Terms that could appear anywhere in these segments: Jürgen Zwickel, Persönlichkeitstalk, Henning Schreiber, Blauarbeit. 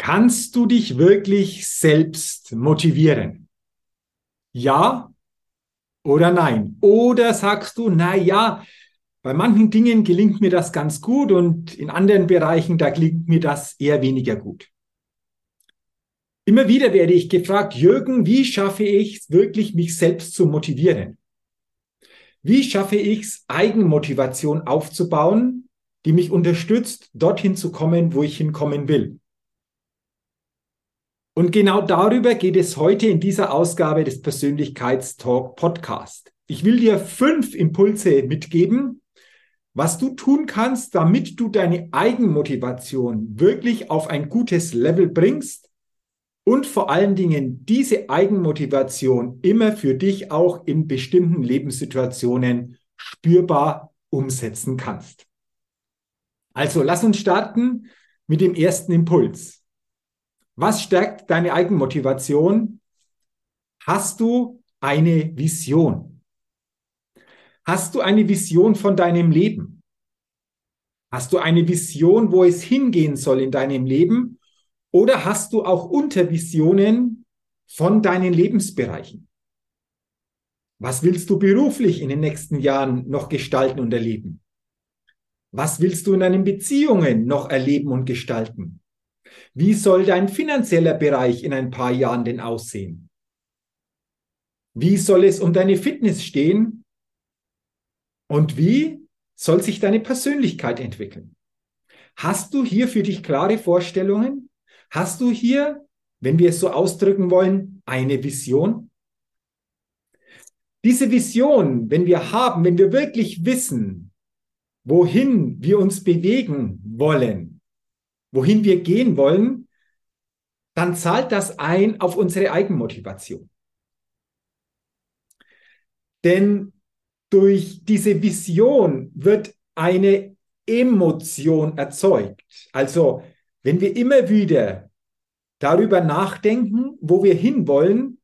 Kannst du dich wirklich selbst motivieren? Ja oder nein? Oder sagst du, naja, bei manchen Dingen gelingt mir das ganz gut und in anderen Bereichen, da gelingt mir das eher weniger gut. Immer wieder werde ich gefragt, Jürgen, wie schaffe ich es wirklich, mich selbst zu motivieren? Wie schaffe ich es, Eigenmotivation aufzubauen, die mich unterstützt, dorthin zu kommen, wo ich hinkommen will? Und genau darüber geht es heute in dieser Ausgabe des Persönlichkeitstalk Podcast. Ich will dir 5 Impulse mitgeben, was du tun kannst, damit du deine Eigenmotivation wirklich auf ein gutes Level bringst und vor allen Dingen diese Eigenmotivation immer für dich auch in bestimmten Lebenssituationen spürbar umsetzen kannst. Also lass uns starten mit dem ersten Impuls. Was stärkt deine Eigenmotivation? Hast du eine Vision? Hast du eine Vision von deinem Leben? Hast du eine Vision, wo es hingehen soll in deinem Leben? Oder hast du auch Untervisionen von deinen Lebensbereichen? Was willst du beruflich in den nächsten Jahren noch gestalten und erleben? Was willst du in deinen Beziehungen noch erleben und gestalten? Wie soll dein finanzieller Bereich in ein paar Jahren denn aussehen? Wie soll es um deine Fitness stehen? Und wie soll sich deine Persönlichkeit entwickeln? Hast du hier für dich klare Vorstellungen? Hast du hier, wenn wir es so ausdrücken wollen, eine Vision? Diese Vision, wenn wir wirklich wissen, wohin wir uns bewegen wollen, wohin wir gehen wollen, dann zahlt das ein auf unsere Eigenmotivation. Denn durch diese Vision wird eine Emotion erzeugt. Also, wenn wir immer wieder darüber nachdenken, wo wir hinwollen,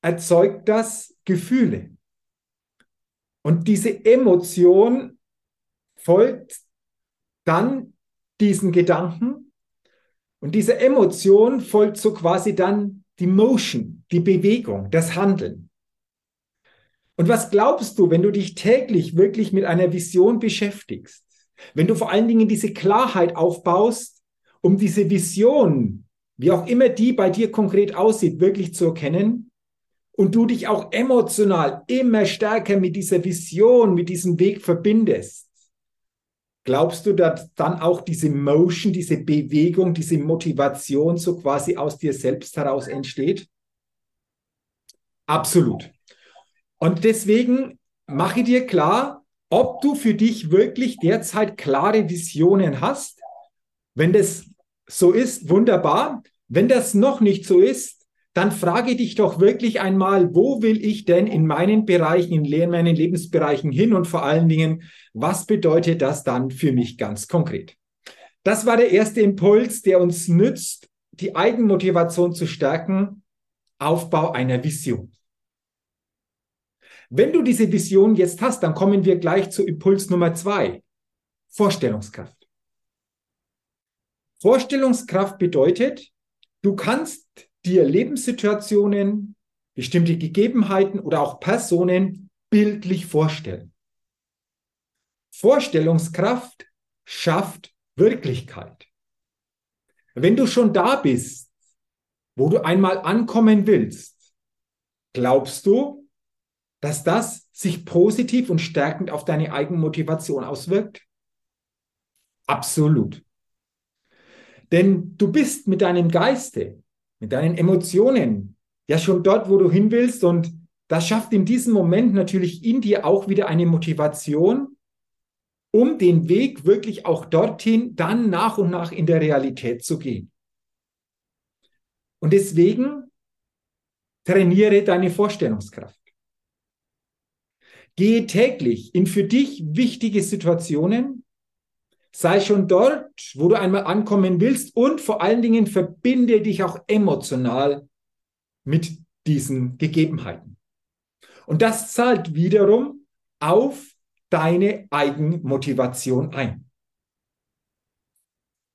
erzeugt das Gefühle. Und diese Emotion folgt dann diesen Gedanken und dieser Emotion folgt so quasi dann die Motion, die Bewegung, das Handeln. Und was glaubst du, wenn du dich täglich wirklich mit einer Vision beschäftigst, wenn du vor allen Dingen diese Klarheit aufbaust, um diese Vision, wie auch immer die bei dir konkret aussieht, wirklich zu erkennen und du dich auch emotional immer stärker mit dieser Vision, mit diesem Weg verbindest? Glaubst du, dass dann auch diese Motion, diese Bewegung, diese Motivation so quasi aus dir selbst heraus entsteht? Absolut. Und deswegen mache dir klar, ob du für dich wirklich derzeit klare Visionen hast. Wenn das so ist, wunderbar. Wenn das noch nicht so ist, dann frage dich doch wirklich einmal, wo will ich denn in meinen Bereichen, in meinen Lebensbereichen hin und vor allen Dingen, was bedeutet das dann für mich ganz konkret? Das war der erste Impuls, der uns nützt, die Eigenmotivation zu stärken, Aufbau einer Vision. Wenn du diese Vision jetzt hast, dann kommen wir gleich zu Impuls Nummer 2, Vorstellungskraft. Vorstellungskraft bedeutet, du kannst dir Lebenssituationen, bestimmte Gegebenheiten oder auch Personen bildlich vorstellen. Vorstellungskraft schafft Wirklichkeit. Wenn du schon da bist, wo du einmal ankommen willst, Glaubst du, dass das sich positiv und stärkend auf deine Eigenmotivation auswirkt? Absolut. Denn du bist mit deinem Geiste, mit deinen Emotionen ja schon dort, wo du hin willst, und das schafft in diesem Moment natürlich in dir auch wieder eine Motivation, um den Weg wirklich auch dorthin dann nach und nach in der Realität zu gehen. Und deswegen trainiere deine Vorstellungskraft. Gehe täglich in für dich wichtige Situationen. Sei schon dort, wo du einmal ankommen willst, und vor allen Dingen verbinde dich auch emotional mit diesen Gegebenheiten. Und das zahlt wiederum auf deine Eigenmotivation ein.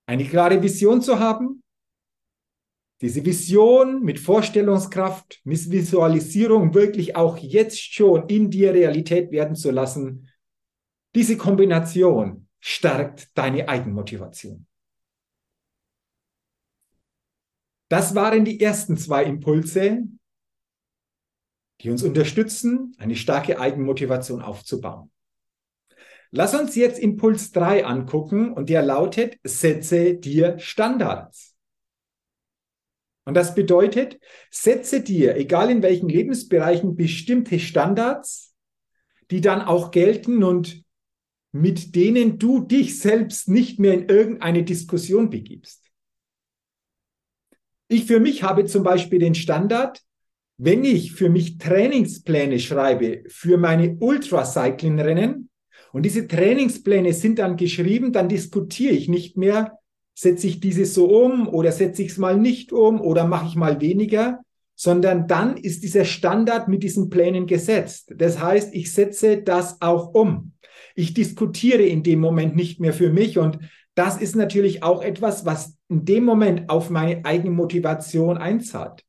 Eine klare Vision zu haben, diese Vision mit Vorstellungskraft, mit Visualisierung wirklich auch jetzt schon in dir Realität werden zu lassen, diese Kombination stärkt deine Eigenmotivation. Das waren die ersten zwei Impulse, die uns unterstützen, eine starke Eigenmotivation aufzubauen. Lass uns jetzt Impuls 3 angucken, und der lautet: Setze dir Standards. Und das bedeutet, setze dir, egal in welchen Lebensbereichen, bestimmte Standards, die dann auch gelten und mit denen du dich selbst nicht mehr in irgendeine Diskussion begibst. Ich für mich habe zum Beispiel den Standard, wenn ich für mich Trainingspläne schreibe für meine Ultracycling-Rennen, und diese Trainingspläne sind dann geschrieben, dann diskutiere ich nicht mehr, setze ich diese so um oder setze ich es mal nicht um oder mache ich mal weniger, sondern dann ist dieser Standard mit diesen Plänen gesetzt. Das heißt, ich setze das auch um. Ich diskutiere in dem Moment nicht mehr für mich, und das ist natürlich auch etwas, was in dem Moment auf meine eigene Motivation einzahlt.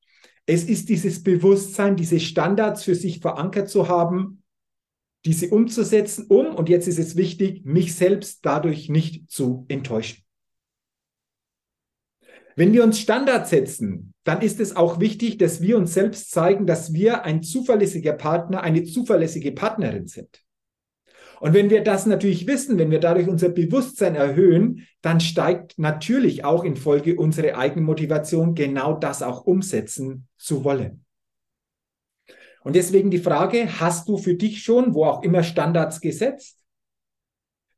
Es ist dieses Bewusstsein, diese Standards für sich verankert zu haben, diese umzusetzen, und jetzt ist es wichtig, mich selbst dadurch nicht zu enttäuschen. Wenn wir uns Standards setzen, dann ist es auch wichtig, dass wir uns selbst zeigen, dass wir ein zuverlässiger Partner, eine zuverlässige Partnerin sind. Und wenn wir das natürlich wissen, wenn wir dadurch unser Bewusstsein erhöhen, dann steigt natürlich auch in Folge unsere Eigenmotivation, genau das auch umsetzen zu wollen. Und deswegen die Frage: Hast du für dich schon, wo auch immer, Standards gesetzt?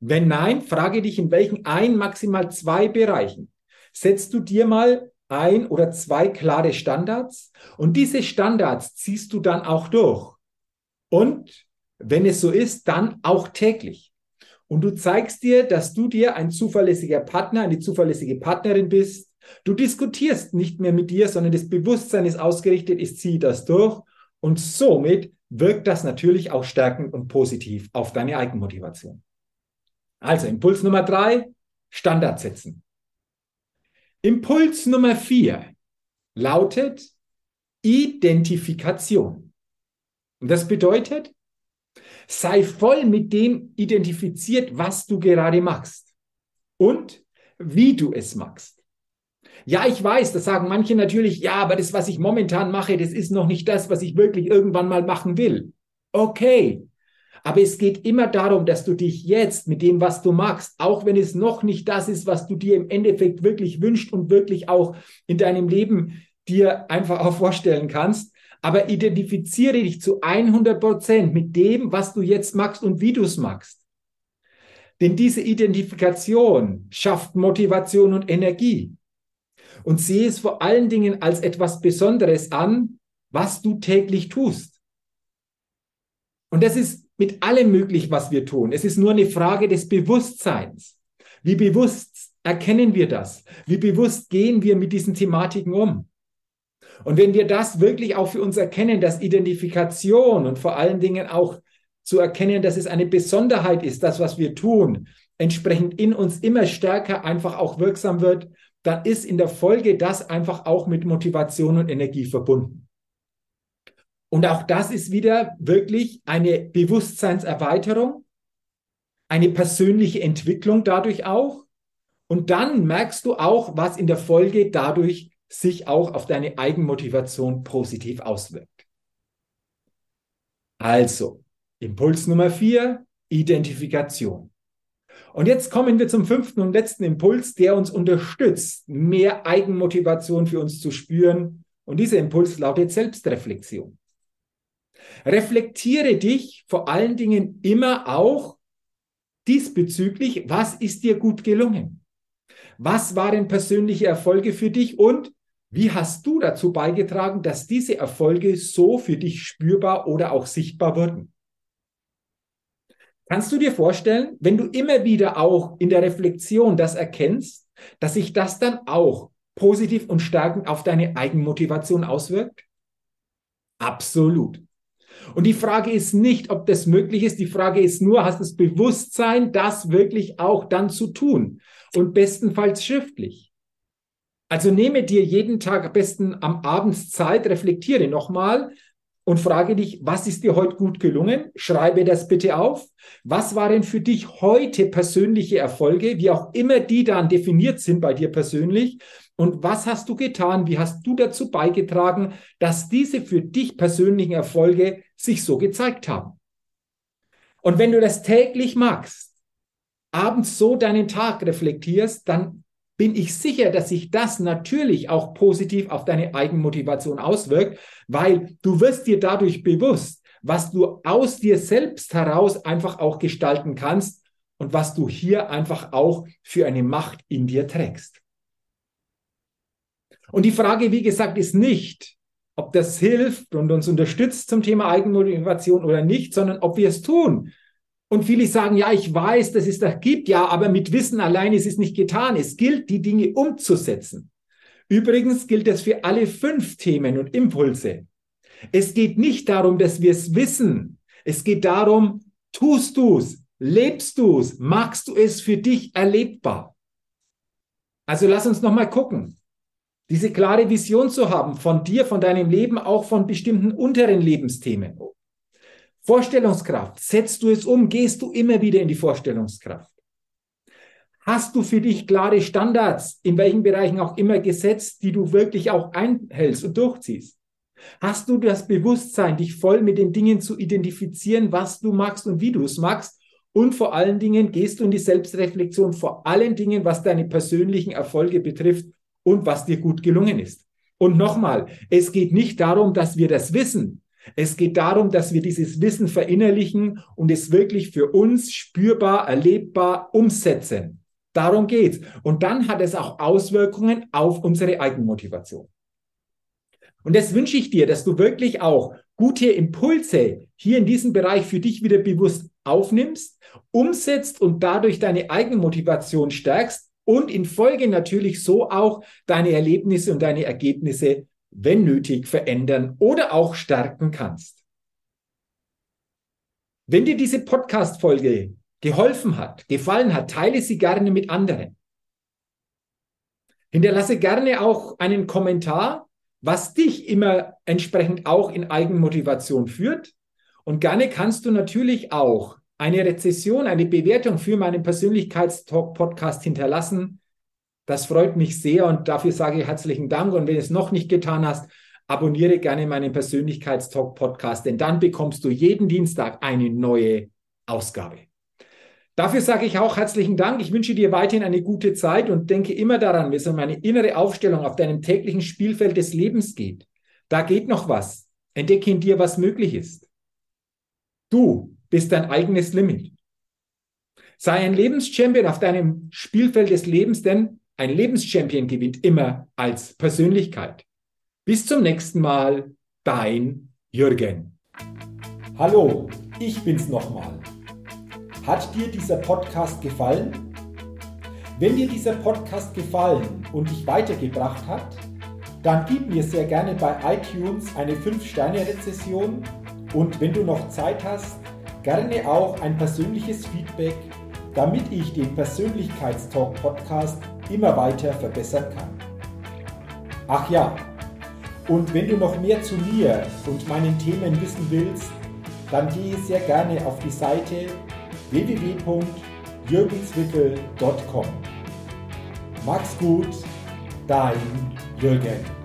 Wenn nein, frage dich, in welchen ein, maximal 2 Bereichen setzt du dir mal ein oder 2 klare Standards, und diese Standards ziehst du dann auch durch. Und wenn es so ist, dann auch täglich. Und du zeigst dir, dass du dir ein zuverlässiger Partner, eine zuverlässige Partnerin bist. Du diskutierst nicht mehr mit dir, sondern das Bewusstsein ist ausgerichtet, ich ziehe das durch. Und somit wirkt das natürlich auch stärkend und positiv auf deine Eigenmotivation. Also Impuls Nummer 3, Standard setzen. Impuls Nummer 4 lautet Identifikation. Und das bedeutet, sei voll mit dem identifiziert, was du gerade machst und wie du es machst. Ja, ich weiß, das sagen manche natürlich, ja, aber das, was ich momentan mache, das ist noch nicht das, was ich wirklich irgendwann mal machen will. Okay, aber es geht immer darum, dass du dich jetzt mit dem, was du machst, auch wenn es noch nicht das ist, was du dir im Endeffekt wirklich wünschst und wirklich auch in deinem Leben dir einfach auch vorstellen kannst, aber identifiziere dich zu 100% mit dem, was du jetzt machst und wie du es machst. Denn diese Identifikation schafft Motivation und Energie. Und sehe es vor allen Dingen als etwas Besonderes an, was du täglich tust. Und das ist mit allem möglich, was wir tun. Es ist nur eine Frage des Bewusstseins. Wie bewusst erkennen wir das? Wie bewusst gehen wir mit diesen Thematiken um? Und wenn wir das wirklich auch für uns erkennen, dass Identifikation und vor allen Dingen auch zu erkennen, dass es eine Besonderheit ist, das, was wir tun, entsprechend in uns immer stärker einfach auch wirksam wird, dann ist in der Folge das einfach auch mit Motivation und Energie verbunden. Und auch das ist wieder wirklich eine Bewusstseinserweiterung, eine persönliche Entwicklung dadurch auch. Und dann merkst du auch, was in der Folge dadurch sich auch auf deine Eigenmotivation positiv auswirkt. Also, Impuls Nummer 4, Identifikation. Und jetzt kommen wir zum 5. und letzten Impuls, der uns unterstützt, mehr Eigenmotivation für uns zu spüren. Und dieser Impuls lautet Selbstreflexion. Reflektiere dich vor allen Dingen immer auch diesbezüglich, was ist dir gut gelungen? Was waren persönliche Erfolge für dich und wie hast du dazu beigetragen, dass diese Erfolge so für dich spürbar oder auch sichtbar wurden? Kannst du dir vorstellen, wenn du immer wieder auch in der Reflexion das erkennst, dass sich das dann auch positiv und stärkend auf deine Eigenmotivation auswirkt? Absolut. Und die Frage ist nicht, ob das möglich ist. Die Frage ist nur, hast du das Bewusstsein, das wirklich auch dann zu tun? Und bestenfalls schriftlich. Also nehme dir jeden Tag am besten am Abend Zeit, reflektiere nochmal und frage dich, was ist dir heute gut gelungen? Schreibe das bitte auf. Was waren für dich heute persönliche Erfolge, wie auch immer die dann definiert sind bei dir persönlich? Und was hast du getan? Wie hast du dazu beigetragen, dass diese für dich persönlichen Erfolge sich so gezeigt haben? Und wenn du das täglich machst, abends so deinen Tag reflektierst, dann bin ich sicher, dass sich das natürlich auch positiv auf deine Eigenmotivation auswirkt, weil du wirst dir dadurch bewusst, was du aus dir selbst heraus einfach auch gestalten kannst und was du hier einfach auch für eine Macht in dir trägst. Und die Frage, wie gesagt, ist nicht, ob das hilft und uns unterstützt zum Thema Eigenmotivation oder nicht, sondern ob wir es tun. Und viele sagen, ja, ich weiß, dass es das gibt, ja, aber mit Wissen allein ist es nicht getan. Es gilt, die Dinge umzusetzen. Übrigens gilt das für alle 5 Themen und Impulse. Es geht nicht darum, dass wir es wissen. Es geht darum, tust du es, lebst du es, machst du es für dich erlebbar. Also lass uns nochmal gucken. Diese klare Vision zu haben von dir, von deinem Leben, auch von bestimmten unteren Lebensthemen. Vorstellungskraft, setzt du es um, gehst du immer wieder in die Vorstellungskraft. Hast du für dich klare Standards, in welchen Bereichen auch immer gesetzt, die du wirklich auch einhältst und durchziehst? Hast du das Bewusstsein, dich voll mit den Dingen zu identifizieren, was du magst und wie du es magst? Und vor allen Dingen gehst du in die Selbstreflexion, vor allen Dingen, was deine persönlichen Erfolge betrifft, und was dir gut gelungen ist. Und nochmal, es geht nicht darum, dass wir das wissen. Es geht darum, dass wir dieses Wissen verinnerlichen und es wirklich für uns spürbar, erlebbar umsetzen. Darum geht's. Und dann hat es auch Auswirkungen auf unsere Eigenmotivation. Und das wünsche ich dir, dass du wirklich auch gute Impulse hier in diesem Bereich für dich wieder bewusst aufnimmst, umsetzt und dadurch deine Eigenmotivation stärkst, und in Folge natürlich so auch deine Erlebnisse und deine Ergebnisse, wenn nötig, verändern oder auch stärken kannst. Wenn dir diese Podcast-Folge geholfen hat, gefallen hat, teile sie gerne mit anderen. Hinterlasse gerne auch einen Kommentar, was dich immer entsprechend auch in Eigenmotivation führt. Und gerne kannst du natürlich auch eine Rezession, eine Bewertung für meinen Persönlichkeitstalk-Podcast hinterlassen. Das freut mich sehr und dafür sage ich herzlichen Dank. Und wenn du es noch nicht getan hast, abonniere gerne meinen Persönlichkeitstalk-Podcast, denn dann bekommst du jeden Dienstag eine neue Ausgabe. Dafür sage ich auch herzlichen Dank. Ich wünsche dir weiterhin eine gute Zeit und denke immer daran, wenn es um eine innere Aufstellung auf deinem täglichen Spielfeld des Lebens geht. Da geht noch was. Entdecke in dir, was möglich ist. Du bist dein eigenes Limit. Sei ein Lebenschampion auf deinem Spielfeld des Lebens, denn ein Lebenschampion gewinnt immer als Persönlichkeit. Bis zum nächsten Mal, dein Jürgen. Hallo, ich bin's nochmal. Hat dir dieser Podcast gefallen? Wenn dir dieser Podcast gefallen und dich weitergebracht hat, dann gib mir sehr gerne bei iTunes eine 5-Sterne-Rezession und wenn du noch Zeit hast, gerne auch ein persönliches Feedback, damit ich den Persönlichkeitstalk-Podcast immer weiter verbessern kann. Ach ja, und wenn du noch mehr zu mir und meinen Themen wissen willst, dann gehe sehr gerne auf die Seite www.jürgenzwickel.com. Mach's gut, dein Jürgen.